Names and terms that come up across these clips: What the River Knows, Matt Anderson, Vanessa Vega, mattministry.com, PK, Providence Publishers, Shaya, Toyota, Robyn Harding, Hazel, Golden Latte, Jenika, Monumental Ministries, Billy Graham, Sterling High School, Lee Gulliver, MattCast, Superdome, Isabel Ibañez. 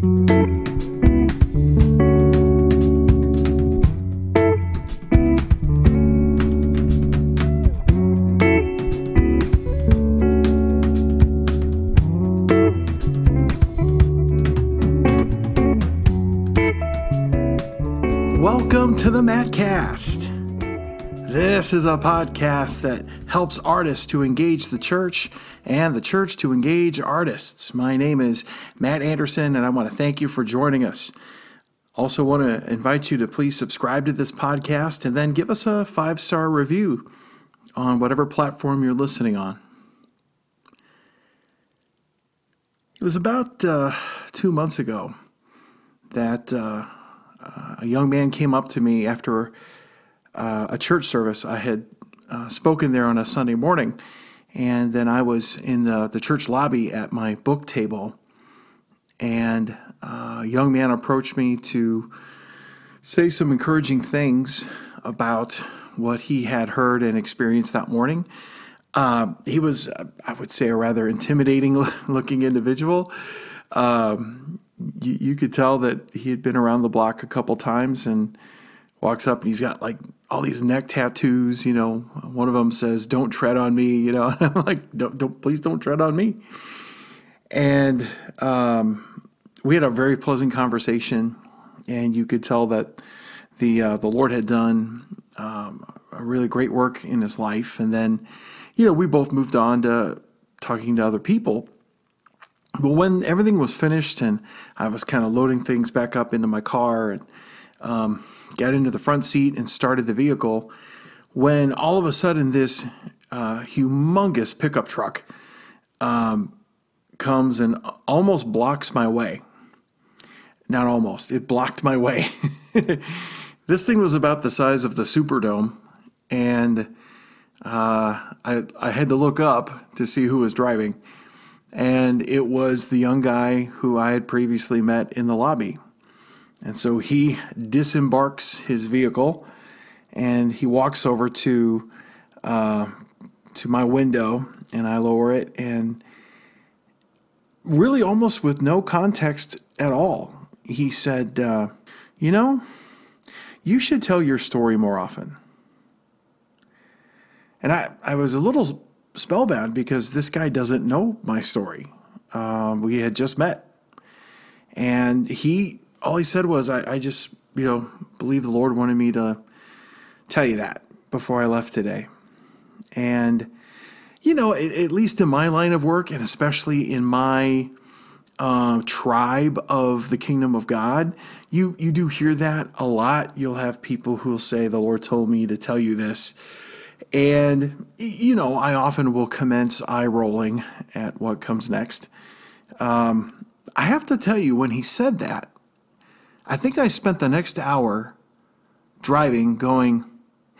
Welcome to the MattCast. This is a podcast that helps artists to engage the church and the church to engage artists. My name is Matt Anderson, and I want to thank you for joining us. Also want to invite you to please subscribe to this podcast and then give us a 5-star review on whatever platform you're listening on. It was about 2 months ago that a young man came up to me after a church service. I had spoken there on a Sunday morning, and then I was in the church lobby at my book table, and a young man approached me to say some encouraging things about what he had heard and experienced that morning. He was, I would say, a rather intimidating-looking individual. You could tell that he had been around the block a couple times, and walks up and he's got like all these neck tattoos. You know, one of them says, "Don't tread on me." You know, and I'm like, please don't tread on me. And we had a very pleasant conversation, and you could tell that the Lord had done a really great work in his life. And then, you know, we both moved on to talking to other people. But when everything was finished and I was kind of loading things back up into my car and got into the front seat and started the vehicle, when all of a sudden this humongous pickup truck comes and almost blocks my way. Not almost, it blocked my way. This thing was about the size of the Superdome, and I had to look up to see who was driving. And it was the young guy who I had previously met in the lobby. And so he disembarks his vehicle and he walks over to my window, and I lower it, and really almost with no context at all, he said, "You know, you should tell your story more often." And I was a little spellbound because this guy doesn't know my story. We had just met, and all he said was, I just, you know, believe the Lord wanted me to tell you that before I left today. And, you know, at least in my line of work, and especially in my tribe of the kingdom of God, you do hear that a lot. You'll have people who will say, "The Lord told me to tell you this." And, you know, I often will commence eye-rolling at what comes next. I have to tell you, when he said that, I think I spent the next hour driving going,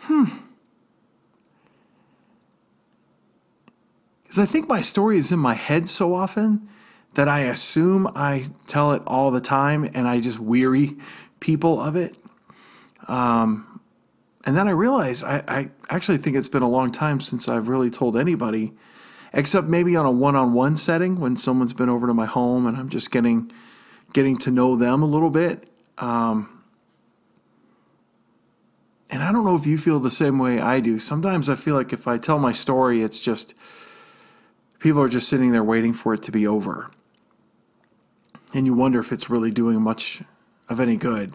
Because I think my story is in my head so often that I assume I tell it all the time, and I just weary people of it. And then I realized I actually think it's been a long time since I've really told anybody, except maybe on a one-on-one setting when someone's been over to my home and I'm just getting to know them a little bit. And I don't know if you feel the same way I do. Sometimes I feel like if I tell my story, it's just people are just sitting there waiting for it to be over. And you wonder if it's really doing much of any good.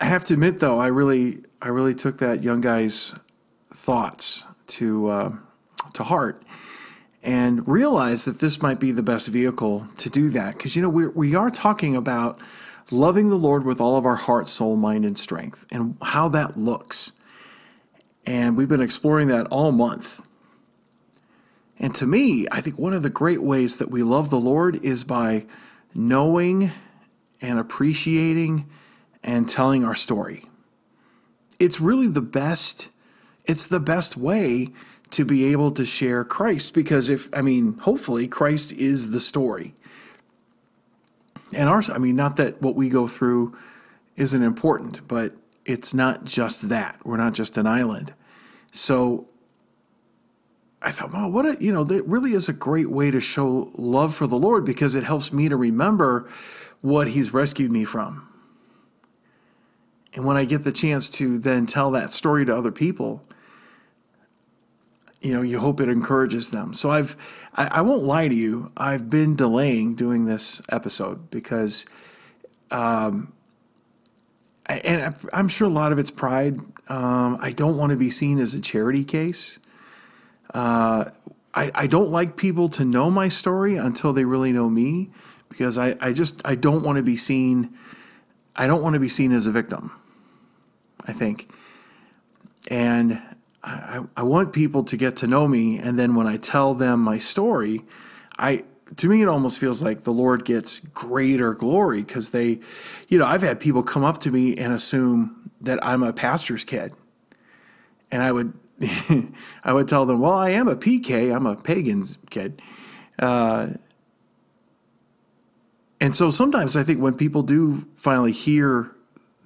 I have to admit, though, I really took that young guy's thoughts to heart, and realized that this might be the best vehicle to do that. Because, you know, we are talking about loving the Lord with all of our heart, soul, mind, and strength, and how that looks. And we've been exploring that all month. And to me, I think one of the great ways that we love the Lord is by knowing and appreciating and telling our story. It's really the best way to be able to share Christ, because hopefully Christ is the story. And not that what we go through isn't important, but it's not just that. We're not just an island. So I thought, wow, what a, that really is a great way to show love for the Lord, because it helps me to remember what he's rescued me from. And when I get the chance to then tell that story to other people, you hope it encourages them. So I won't lie to you, I've been delaying doing this episode because, I'm sure a lot of it's pride. I don't want to be seen as a charity case. I don't like people to know my story until they really know me, because I don't want to be seen. I don't want to be seen as a victim, I think. And I want people to get to know me. And then when I tell them my story, to me, it almost feels like the Lord gets greater glory, because I've had people come up to me and assume that I'm a pastor's kid. And I would tell them, well, I am a PK, I'm a pagan's kid. And so sometimes I think when people do finally hear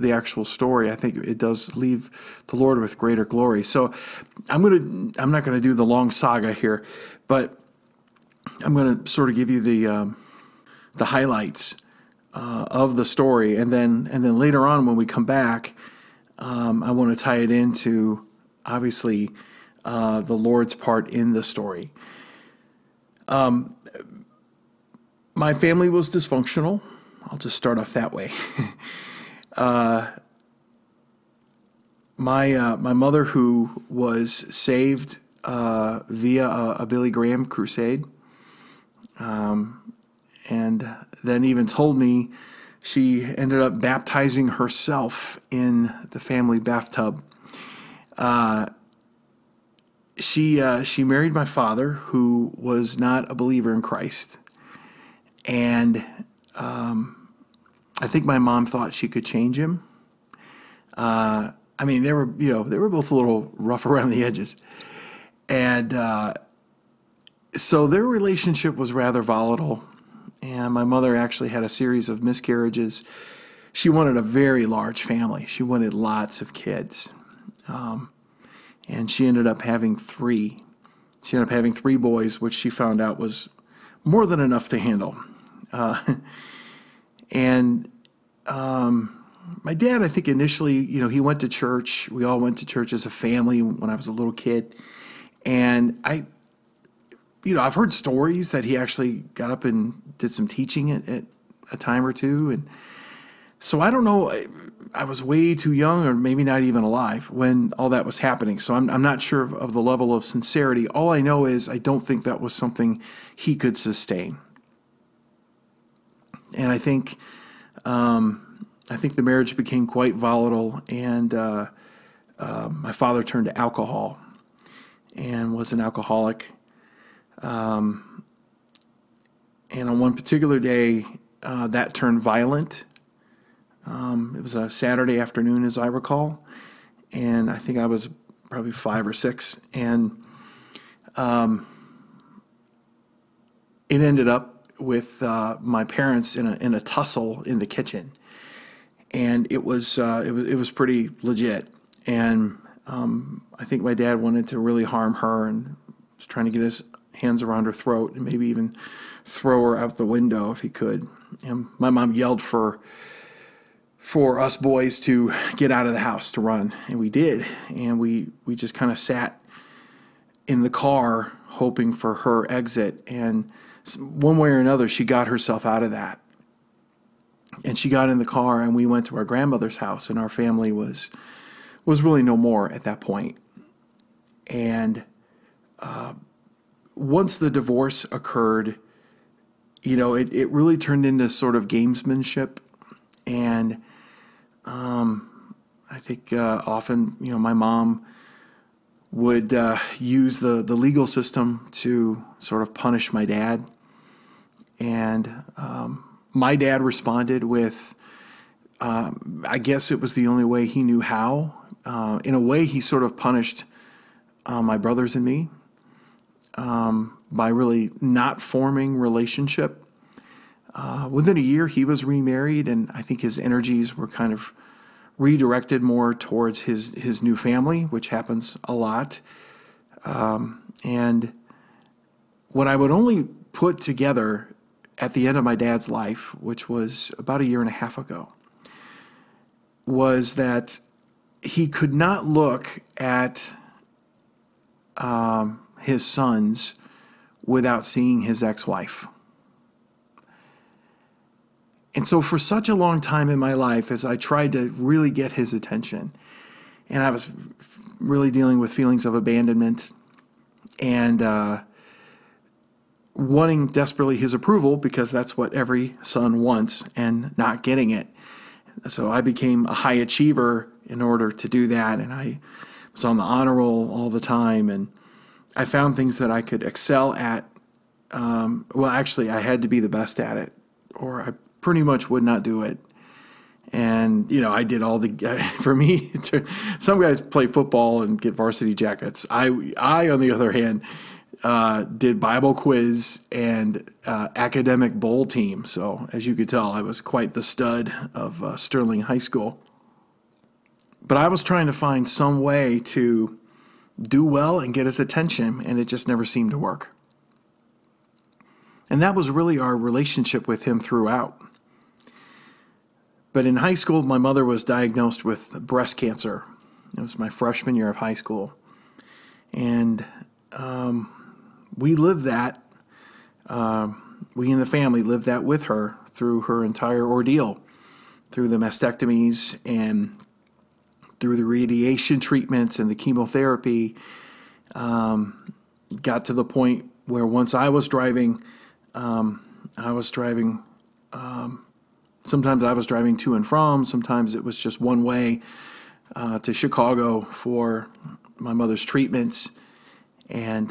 the actual story, I think it does leave the Lord with greater glory. So I'm not going to do the long saga here, but I'm going to sort of give you the highlights of the story, and then later on when we come back, I want to tie it into obviously the Lord's part in the story. My family was dysfunctional. I'll just start off that way. My mother, who was saved via a Billy Graham crusade. And then even told me she ended up baptizing herself in the family bathtub. She married my father, who was not a believer in Christ. And, I think my mom thought she could change him. I mean, they were both a little rough around the edges, and, so their relationship was rather volatile, and my mother actually had a series of miscarriages. She wanted a very large family. She wanted lots of kids, and she ended up having three. She ended up having three boys, which she found out was more than enough to handle. My dad, I think initially, he went to church. We all went to church as a family when I was a little kid, and I've heard stories that he actually got up and did some teaching at a time or two. And so I don't know, I was way too young, or maybe not even alive, when all that was happening. So I'm not sure of the level of sincerity. All I know is I don't think that was something he could sustain. And I think the marriage became quite volatile, and my father turned to alcohol and was an alcoholic. And on one particular day, that turned violent. It was a Saturday afternoon, as I recall. And I think I was probably 5 or 6. And, it ended up with, my parents in a tussle in the kitchen. And it was pretty legit. And, I think my dad wanted to really harm her and was trying to get his hands around her throat and maybe even throw her out the window if he could. And my mom yelled for us boys to get out of the house, to run. And we did. And we just kind of sat in the car hoping for her exit. And one way or another, she got herself out of that. And she got in the car, and we went to our grandmother's house, and our family was really no more at that point. And, once the divorce occurred, it really turned into sort of gamesmanship. And I think often, my mom would use the legal system to sort of punish my dad. And my dad responded with, I guess it was the only way he knew how. In a way, he sort of punished my brothers and me. By really not forming relationship. Within a year, he was remarried, and I think his energies were kind of redirected more towards his new family, which happens a lot. And what I would only put together at the end of my dad's life, which was about 1.5 years ago, was that he could not look at his sons without seeing his ex-wife. And so for such a long time in my life, as I tried to really get his attention, and I was really dealing with feelings of abandonment and wanting desperately his approval, because that's what every son wants, and not getting it. So I became a high achiever in order to do that, and I was on the honor roll all the time, and I found things that I could excel at. Well, actually, I had to be the best at it, or I pretty much would not do it. And, you know, I did all the, for me, some guys play football and get varsity jackets. I on the other hand, did Bible quiz and academic bowl team. So as you could tell, I was quite the stud of Sterling High School. But I was trying to find some way to do well and get his attention, and it just never seemed to work. And that was really our relationship with him throughout. But in high school, my mother was diagnosed with breast cancer. It was my freshman year of high school. And we lived that, we in the family lived that with her through her entire ordeal, through the mastectomies and through the radiation treatments and the chemotherapy. Got to the point where once I was driving, sometimes I was driving to and from, sometimes it was just one way to Chicago for my mother's treatments. And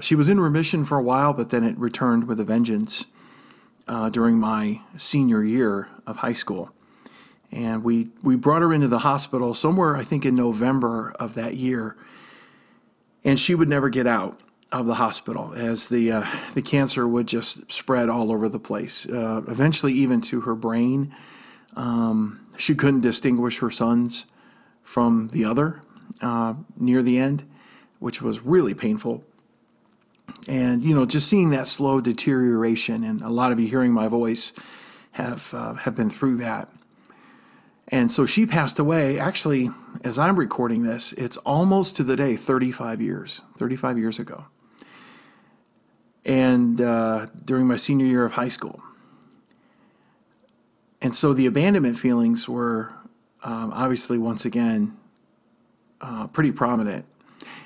she was in remission for a while, but then it returned with a vengeance during my senior year of high school. And we brought her into the hospital somewhere, I think in November of that year, and she would never get out of the hospital, as the cancer would just spread all over the place, eventually even to her brain. She couldn't distinguish her sons from the other near the end, which was really painful. And, you know, just seeing that slow deterioration, and a lot of you hearing my voice have been through that. And so she passed away, actually, as I'm recording this, it's almost to the day 35 years ago. And during my senior year of high school. And so the abandonment feelings were obviously, once again, pretty prominent.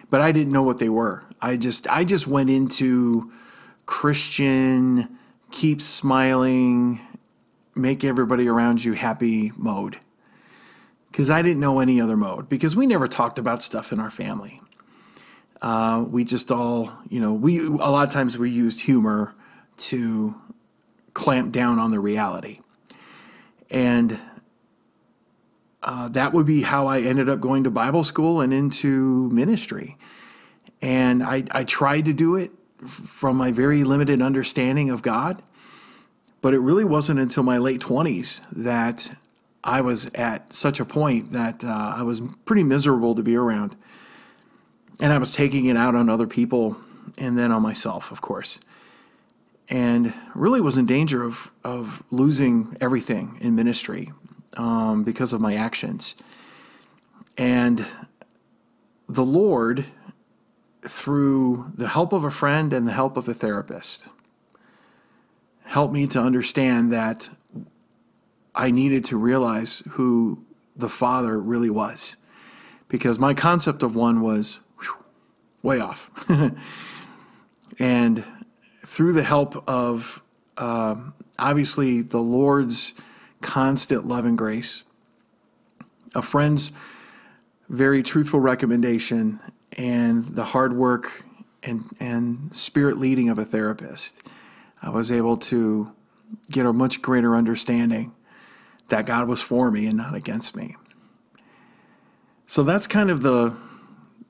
But I didn't know what they were. I just went into Christian, keep smiling, make everybody around you happy mode. Because I didn't know any other mode. Because we never talked about stuff in our family. We just all, you know, a lot of times we used humor to clamp down on the reality. And that would be how I ended up going to Bible school and into ministry. And I tried to do it from my very limited understanding of God. But it really wasn't until my late 20s that I was at such a point that I was pretty miserable to be around. And I was taking it out on other people and then on myself, of course. And really was in danger of losing everything in ministry because of my actions. And the Lord, through the help of a friend and the help of a therapist, helped me to understand that I needed to realize who the Father really was, because my concept of one was way off. And through the help of, obviously, the Lord's constant love and grace, a friend's very truthful recommendation, and the hard work and spirit leading of a therapist, I was able to get a much greater understanding that God was for me and not against me. So that's kind of the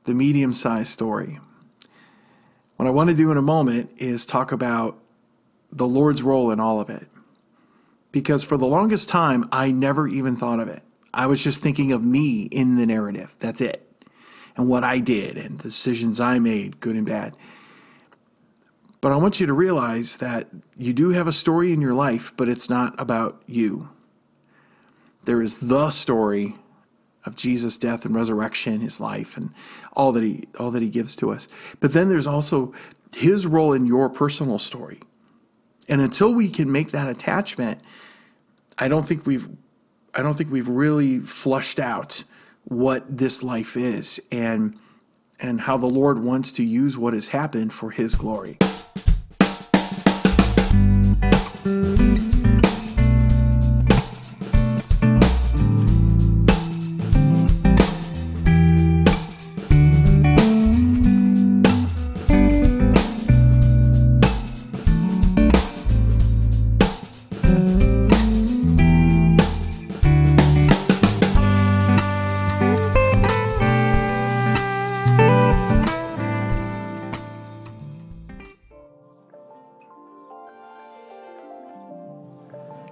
medium-sized story. What I want to do in a moment is talk about the Lord's role in all of it. Because for the longest time, I never even thought of it. I was just thinking of me in the narrative. That's it. and what I did and the decisions I made, good and bad. But I want you to realize that you do have a story in your life, but it's not about you. There is the story of Jesus' death and resurrection, his life, and all that he gives to us. But then there's also his role in your personal story. And until we can make that attachment, I don't think we've really flushed out what this life is and how the Lord wants to use what has happened for his glory.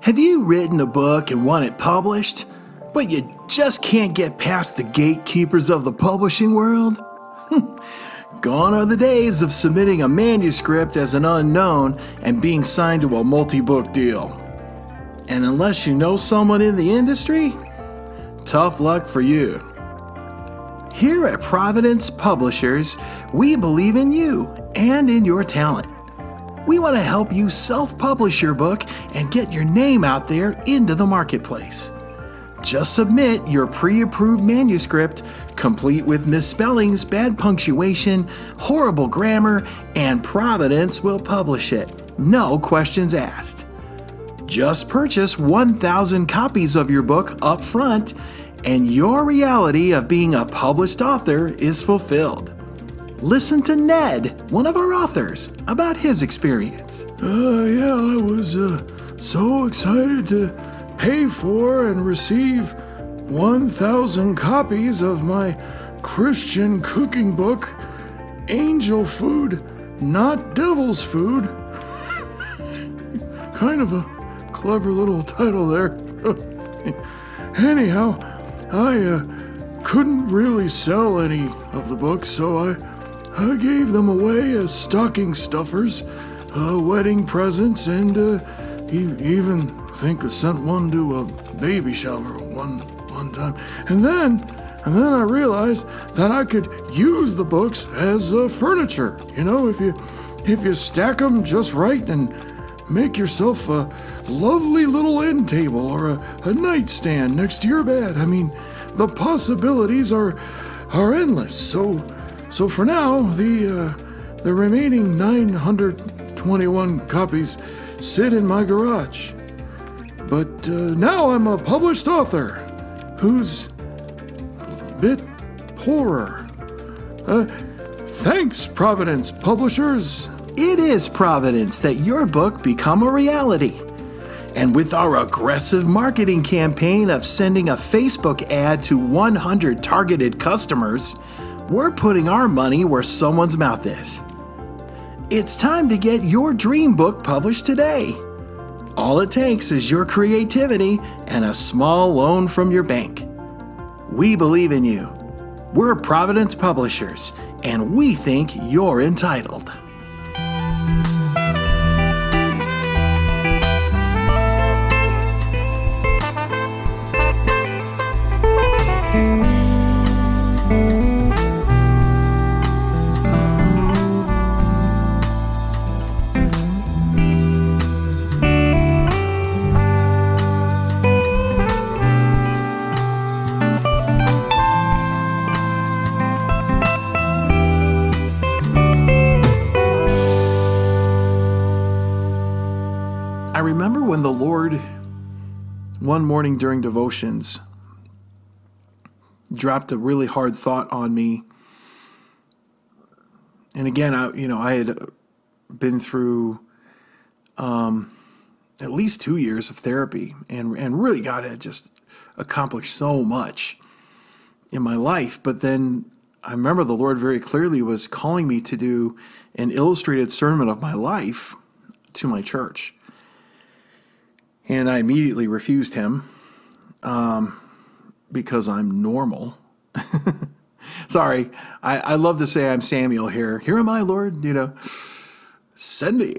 Have you written a book and want it published, but you just can't get past the gatekeepers of the publishing world? Gone are the days of submitting a manuscript as an unknown and being signed to a multi-book deal. And unless you know someone in the industry, tough luck for you. Here at Providence Publishers, we believe in you and in your talent. We want to help you self-publish your book and get your name out there into the marketplace. Just submit your pre-approved manuscript, complete with misspellings, bad punctuation, horrible grammar, and Providence will publish it. No questions asked. Just purchase 1,000 copies of your book up front, and your reality of being a published author is fulfilled. Listen to Ned, one of our authors, about his experience. I was so excited to pay for and receive 1,000 copies of my Christian cooking book, Angel Food, Not Devil's Food. Kind of a clever little title there. Anyhow, I couldn't really sell any of the books, so I gave them away as stocking stuffers, wedding presents, and even think I sent one to a baby shower one time. And then I realized that I could use the books as furniture. You know, if you stack them just right and make yourself a lovely little end table or a nightstand next to your bed. I mean, the possibilities are endless. So for now, the remaining 921 copies sit in my garage. But now I'm a published author who's a bit poorer. Thanks, Providence Publishers. It is Providence that your book become a reality. And with our aggressive marketing campaign of sending a Facebook ad to 100 targeted customers, we're putting our money where someone's mouth is. It's time to get your dream book published today. All it takes is your creativity and a small loan from your bank. We believe in you. We're Providence Publishers, and we think you're entitled. I remember when the Lord, one morning during devotions, dropped a really hard thought on me. And again, I had been through at least 2 years of therapy, and really God had just accomplished so much in my life. But then I remember the Lord very clearly was calling me to do an illustrated sermon of my life to my church. And I immediately refused him because I'm normal. Sorry, I love to say I'm Samuel here. Here am I, Lord, send me.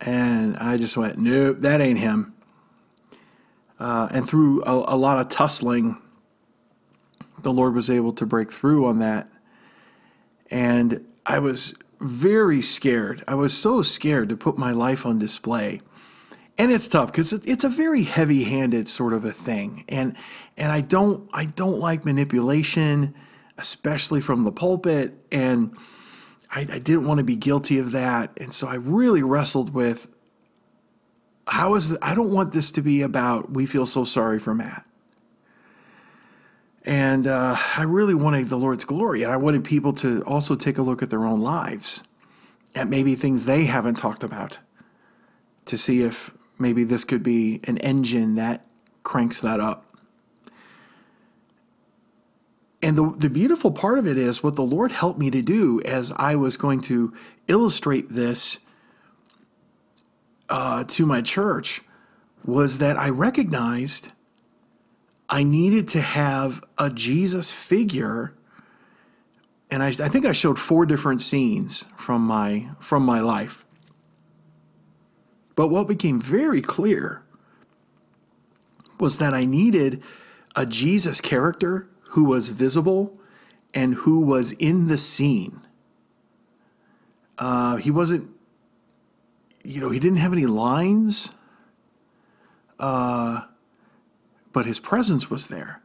And I just went, nope, that ain't him. And through a lot of tussling, the Lord was able to break through on that. And I was very scared. I was so scared to put my life on display. And it's tough because it's a very heavy-handed sort of a thing. And I don't like manipulation, especially from the pulpit. And I didn't want to be guilty of that. And so I really wrestled with, I don't want this to be about, we feel so sorry for Matt. And I really wanted the Lord's glory. And I wanted people to also take a look at their own lives, at maybe things they haven't talked about, to see if maybe this could be an engine that cranks that up. And the beautiful part of it is what the Lord helped me to do as I was going to illustrate this to my church was that I recognized I needed to have a Jesus figure. And I think I showed 4 different scenes from my life. But what became very clear was that I needed a Jesus character who was visible and who was in the scene. He wasn't, he didn't have any lines, but his presence was there.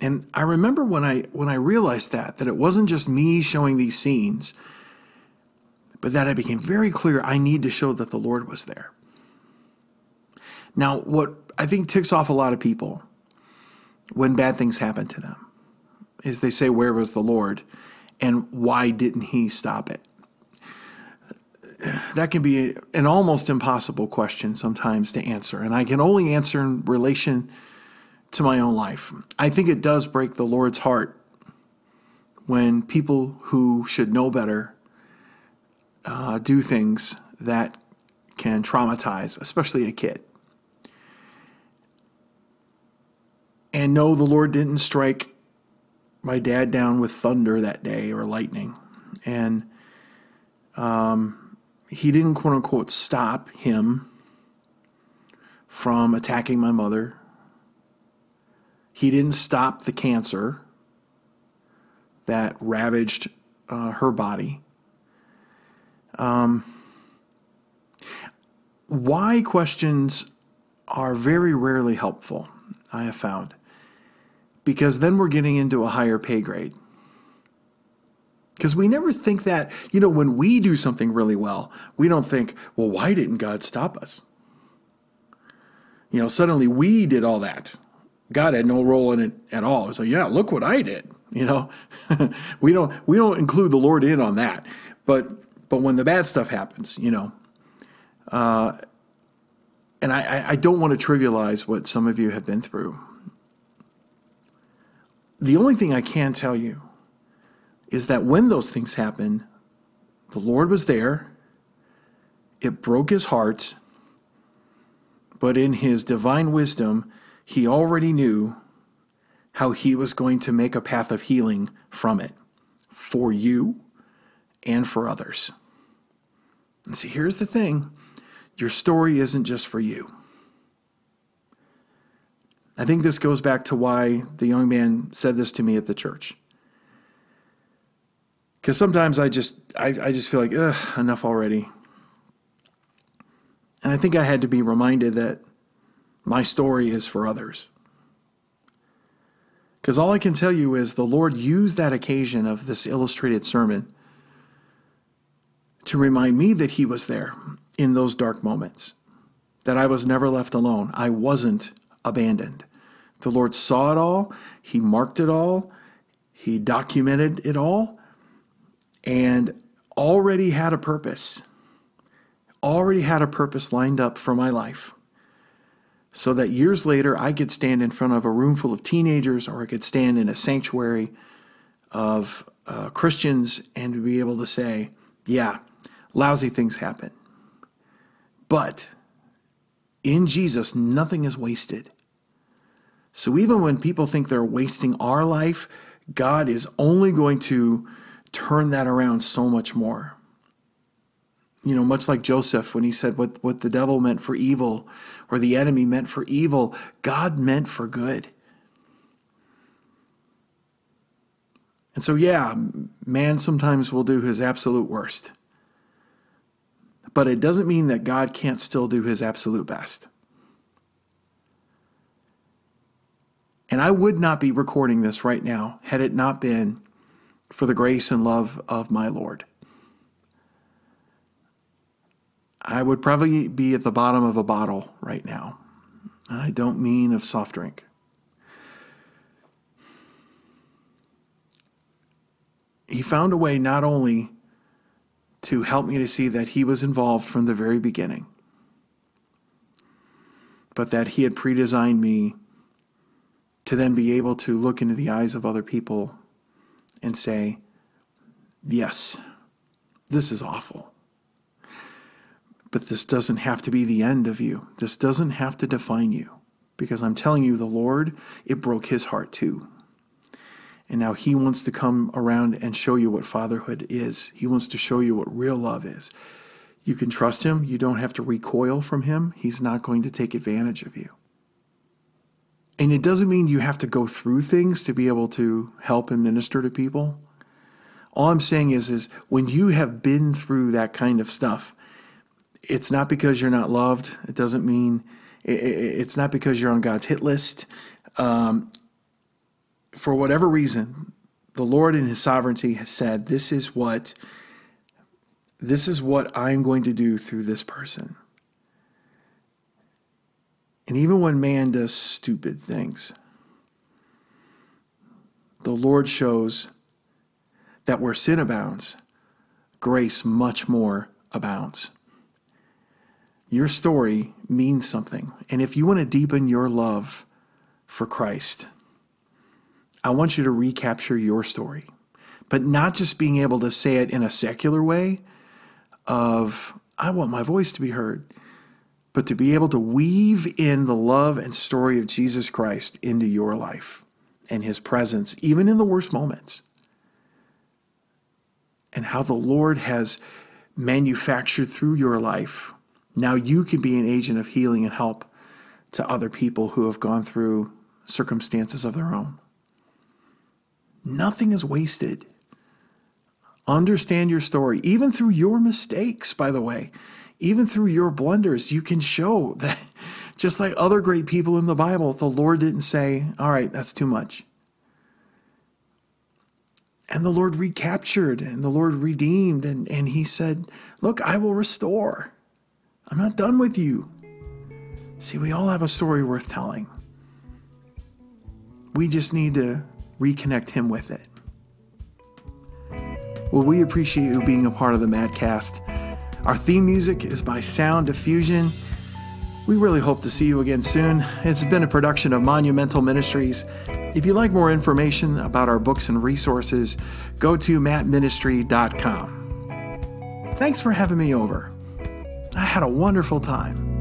And I remember when I realized that it wasn't just me showing these scenes, but that I became very clear, I need to show that the Lord was there. Now, what I think ticks off a lot of people when bad things happen to them is they say, where was the Lord? And why didn't he stop it? That can be an almost impossible question sometimes to answer. And I can only answer in relation to my own life. I think it does break the Lord's heart when people who should know better do things that can traumatize, especially a kid. And no, the Lord didn't strike my dad down with thunder that day or lightning. And he didn't, quote unquote, stop him from attacking my mother. He didn't stop the cancer that ravaged her body. Why questions are very rarely helpful, I have found, because then we're getting into a higher pay grade. Because we never think that, when we do something really well, we don't think, well, why didn't God stop us? Suddenly we did all that. God had no role in it at all. So yeah, look what I did. We don't include the Lord in on that, but when the bad stuff happens, and I don't want to trivialize what some of you have been through. The only thing I can tell you is that when those things happen, the Lord was there. It broke his heart. But in his divine wisdom, he already knew how he was going to make a path of healing from it for you and for others. And see, here's the thing. Your story isn't just for you. I think this goes back to why the young man said this to me at the church. Because sometimes I just feel like, enough already. And I think I had to be reminded that my story is for others. Because all I can tell you is the Lord used that occasion of this illustrated sermon to remind me that he was there in those dark moments, that I was never left alone. I wasn't abandoned. The Lord saw it all. He marked it all. He documented it all and already had a purpose, lined up for my life so that years later I could stand in front of a room full of teenagers or I could stand in a sanctuary of Christians and be able to say, yeah, lousy things happen. But in Jesus, nothing is wasted. So even when people think they're wasting our life, God is only going to turn that around so much more. You know, much like Joseph, when he said what the devil meant for evil or the enemy meant for evil, God meant for good. And so, yeah, man sometimes will do his absolute worst. But it doesn't mean that God can't still do his absolute best. And I would not be recording this right now had it not been for the grace and love of my Lord. I would probably be at the bottom of a bottle right now. And I don't mean of soft drink. He found a way not only to help me to see that he was involved from the very beginning, but that he had predesigned me to then be able to look into the eyes of other people and say, yes, this is awful, but this doesn't have to be the end of you. This doesn't have to define you, because I'm telling you, the Lord, it broke his heart too. And now he wants to come around and show you what fatherhood is. He wants to show you what real love is. You can trust him. You don't have to recoil from him. He's not going to take advantage of you. And it doesn't mean you have to go through things to be able to help and minister to people. All I'm saying is when you have been through that kind of stuff, it's not because you're not loved. It doesn't mean it's not because you're on God's hit list. For whatever reason, the Lord in his sovereignty has said, this is what I'm going to do through this person. And even when man does stupid things, the Lord shows that where sin abounds, grace much more abounds. Your story means something. And if you want to deepen your love for Christ, I want you to recapture your story, but not just being able to say it in a secular way of, I want my voice to be heard, but to be able to weave in the love and story of Jesus Christ into your life and his presence, even in the worst moments, and how the Lord has manufactured through your life. Now you can be an agent of healing and help to other people who have gone through circumstances of their own. Nothing is wasted. Understand your story, even through your mistakes, by the way, even through your blunders, you can show that just like other great people in the Bible, the Lord didn't say, all right, that's too much. And the Lord recaptured and the Lord redeemed. And he said, look, I will restore. I'm not done with you. See, we all have a story worth telling. We just need to reconnect him with it. Well, we appreciate you being a part of the MattCast. Our theme music is by Sound Diffusion. We really hope to see you again soon. It's been a production of Monumental Ministries. If you'd like more information about our books and resources, go to mattministry.com. Thanks for having me over. I had a wonderful time.